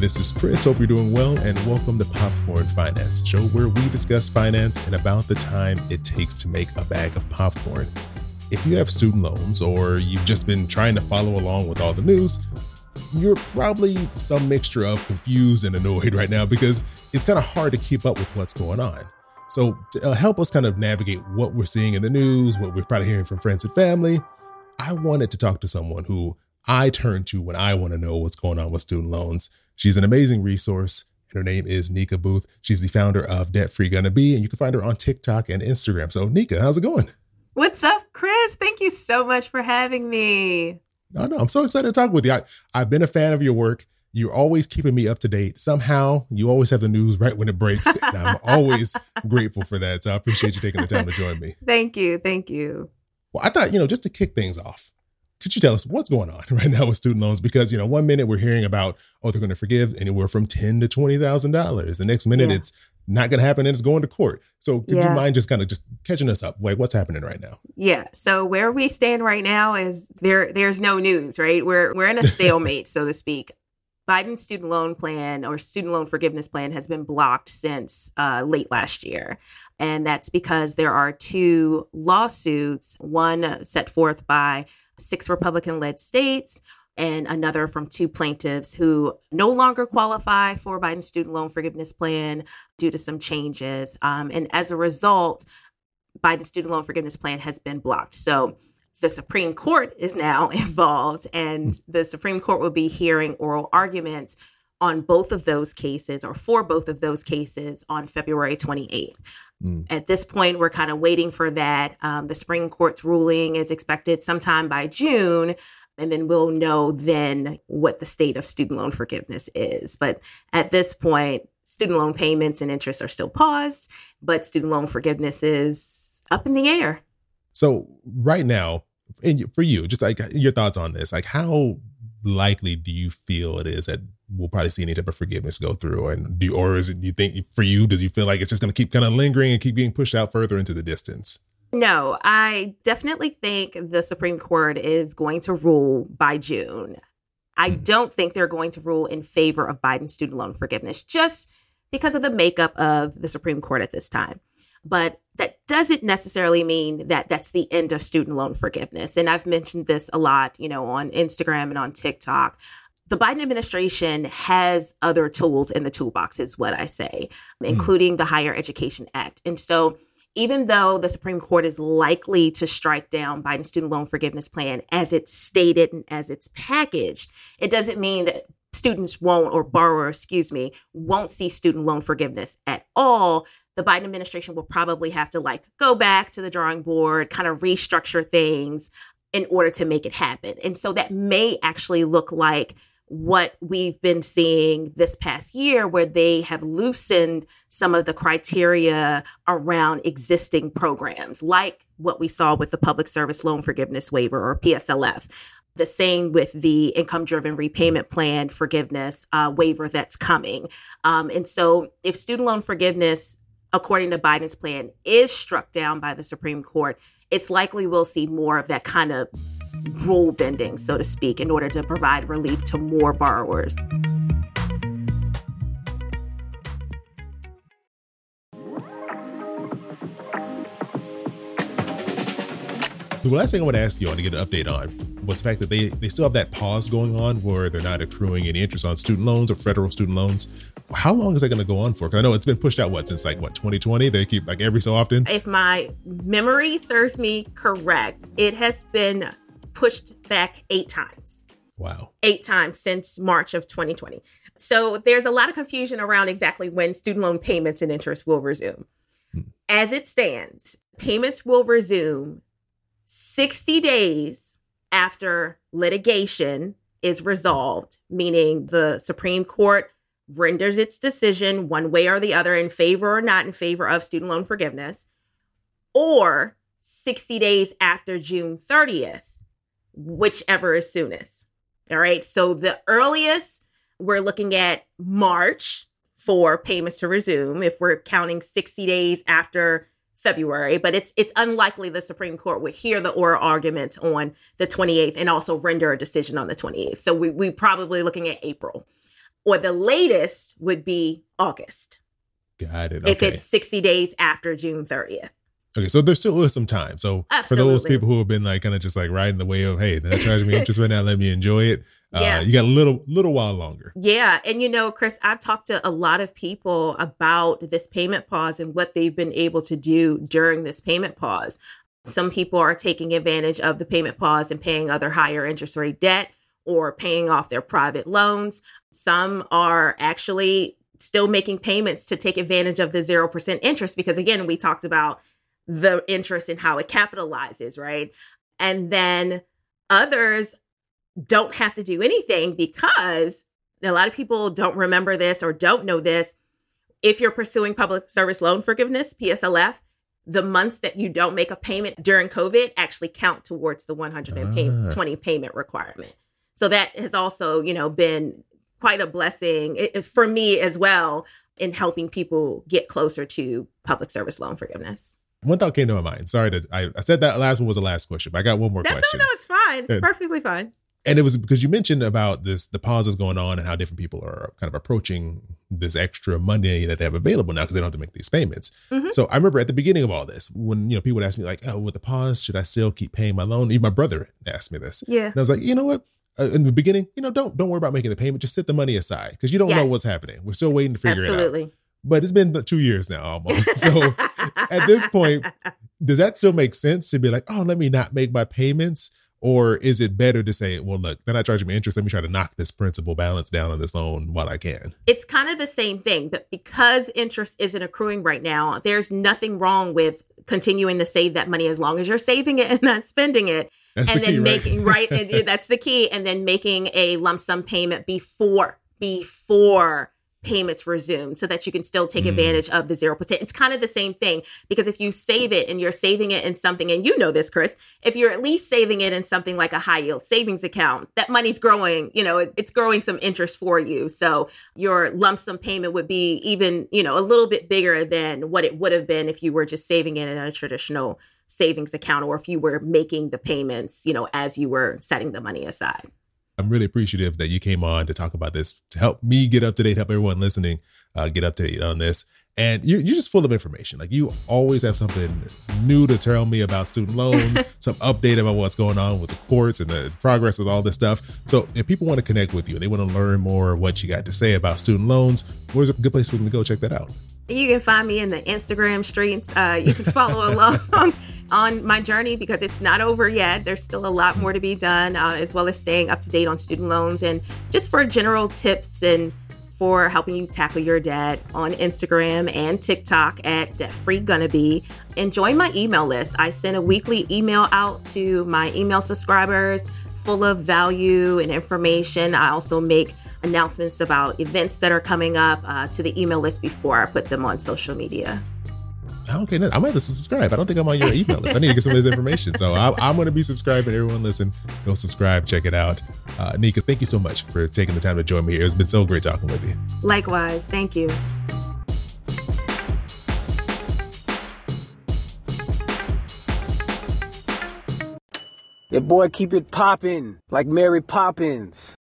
this is Chris. Hope you're doing well, and welcome to Popcorn Finance, the show where we discuss finance and about the time it takes to make a bag of popcorn. If you have student loans or you've just been trying to follow along with all the news, you're probably some mixture of confused and annoyed right now because it's kind of hard to keep up with what's going on. So to help us kind of navigate what we're seeing in the news, what we're probably hearing from friends and family, I wanted to talk to someone who I turn to when I want to know what's going on with student loans. She's an amazing resource, and her name is Nika Booth. She's the founder of Debt Free Gonna Be, and you can find her on TikTok and Instagram. So Nika, how's it going? What's up, Chris? Thank you so much for having me. No, I'm so excited to talk with you. I've been a fan of your work. You're always keeping me up to date. Somehow, you always have the news right when it breaks, and I'm always grateful for that. So I appreciate you taking the time to join me. Thank you. Well, I thought, just to kick things off, could you tell us what's going on right now with student loans? Because, one minute we're hearing about, they're going to forgive anywhere from $10,000 to $20,000. The next minute it's not going to happen and it's going to court. So could you mind just kind of just catching us up? Like, what's happening right now? Yeah. So where we stand right now is there's no news, right? We're in a stalemate, so to speak. Biden's student loan plan or student loan forgiveness plan has been blocked since late last year. And that's because there are two lawsuits, one set forth by 6 Republican-led states and another from 2 plaintiffs who no longer qualify for Biden's student loan forgiveness plan due to some changes. And as a result, Biden's student loan forgiveness plan has been blocked. So the Supreme Court is now involved, and the Supreme Court will be hearing oral arguments on both of those cases or for both of those cases on February 28th. At this point, we're kind of waiting for that. The Supreme Court's ruling is expected sometime by June, and then we'll know then what the state of student loan forgiveness is. But at this point, student loan payments and interest are still paused, but student loan forgiveness is up in the air. So right now, and for you, just like your thoughts on this, like how likely do you feel it is that we'll probably see any type of forgiveness go through? And do you feel like it's just going to keep kind of lingering and keep being pushed out further into the distance? No, I definitely think the Supreme Court is going to rule by June. I don't think they're going to rule in favor of Biden's student loan forgiveness just because of the makeup of the Supreme Court at this time. But that doesn't necessarily mean that that's the end of student loan forgiveness. And I've mentioned this a lot, on Instagram and on TikTok. The Biden administration has other tools in the toolbox, is what I say, including the Higher Education Act. And so even though the Supreme Court is likely to strike down Biden's student loan forgiveness plan as it's stated and as it's packaged, it doesn't mean that students won't see student loan forgiveness at all. The Biden administration will probably have to go back to the drawing board, kind of restructure things in order to make it happen. And so that may actually look like what we've been seeing this past year, where they have loosened some of the criteria around existing programs, like what we saw with the Public Service Loan Forgiveness Waiver or PSLF. The same with the Income Driven Repayment Plan forgiveness waiver that's coming. And so if student loan forgiveness, according to Biden's plan, is struck down by the Supreme Court, it's likely we'll see more of that kind of rule bending, so to speak, in order to provide relief to more borrowers. The last thing I want to ask you on to get an update on was the fact that they still have that pause going on where they're not accruing any interest on student loans or federal student loans. How long is that going to go on for? Because I know it's been pushed out, since 2020? They keep every so often. If my memory serves me correct, it has been pushed back 8 times. Wow. 8 times since March of 2020. So there's a lot of confusion around exactly when student loan payments and interest will resume. As it stands, payments will resume 60 days after litigation is resolved, meaning the Supreme Court renders its decision one way or the other in favor or not in favor of student loan forgiveness, or 60 days after June 30th, whichever is soonest. All right. So the earliest we're looking at March for payments to resume if we're counting 60 days after February, but it's unlikely the Supreme Court would hear the oral arguments on the 28th and also render a decision on the 28th. So we're probably looking at April. or the latest would be August. Got it. Okay. If it's 60 days after June 30th. Okay, so there still is some time. So absolutely. For those people who have been like kind of just like riding the wave of, hey, they're not charging me interest right now, let me enjoy it. Yeah. You got a little while longer. Yeah. And, you know, Chris, I've talked to a lot of people about this payment pause and what they've been able to do during this payment pause. Some people are taking advantage of the payment pause and paying other higher interest rate debt or paying off their private loans. Some are actually still making payments to take advantage of the 0% interest because, again, we talked about the interest and how it capitalizes, right? And then others don't have to do anything because a lot of people don't remember this or don't know this. If you're pursuing public service loan forgiveness, PSLF, the months that you don't make a payment during COVID actually count towards the 120 payment requirement. So that has also, you know, been quite a blessing for me as well in helping people get closer to public service loan forgiveness. One thought came to my mind. Sorry, I said that last one was the last question, but I got one more question. No, it's fine. It's perfectly fine. And it was because you mentioned about this, the pauses going on and how different people are kind of approaching this extra money that they have available now because they don't have to make these payments. Mm-hmm. So I remember at the beginning of all this, when, you know, people would ask me like, oh, with the pause, should I still keep paying my loan? Even my brother asked me this. Yeah. And I was like, you know what? In the beginning, you know, don't worry about making the payment. Just set the money aside because you don't know what's happening. We're still waiting to figure it out. Absolutely. But it's been 2 years now almost. So at this point, does that still make sense to be like, oh, let me not make my payments? Or is it better to say, well, look, they're not charging me interest. Let me try to knock this principal balance down on this loan while I can. It's kind of the same thing, but because interest isn't accruing right now, there's nothing wrong with continuing to save that money as long as you're saving it and not spending it. That's and the key, then making right. And that's the key. And then making a lump sum payment before payments resume so that you can still take advantage of the 0%. It's kind of the same thing because if you save it and you're saving it in something, and you know this, Chris, if you're at least saving it in something like a high yield savings account, that money's growing, you know, it's growing some interest for you. So your lump sum payment would be even, you know, a little bit bigger than what it would have been if you were just saving it in a traditional savings account or if you were making the payments, you know, as you were setting the money aside. I'm really appreciative that you came on to talk about this, to help me get up to date, help everyone listening get up to date on this. And you're just full of information. Like you always have something new to tell me about student loans, some update about what's going on with the courts and the progress with all this stuff. So if people want to connect with you and they want to learn more what you got to say about student loans, where's a good place for them to go check that out? You can find me in the Instagram streets. You can follow along on my journey because it's not over yet. There's still a lot more to be done, as well as staying up to date on student loans and just for general tips and for helping you tackle your debt on Instagram and TikTok at Debt Free Gonna Be. And join my email list. I send a weekly email out to my email subscribers full of value and information. I also make announcements about events that are coming up to the email list before I put them on social media. Okay, I might have to subscribe. I don't think I'm on your email list. I need to get some of this information. So I'm going to be subscribing. Everyone listen, go subscribe, check it out. Nika, thank you so much for taking the time to join me here. It's been so great talking with you. Likewise. Thank you. Your boy keep it popping like Mary Poppins.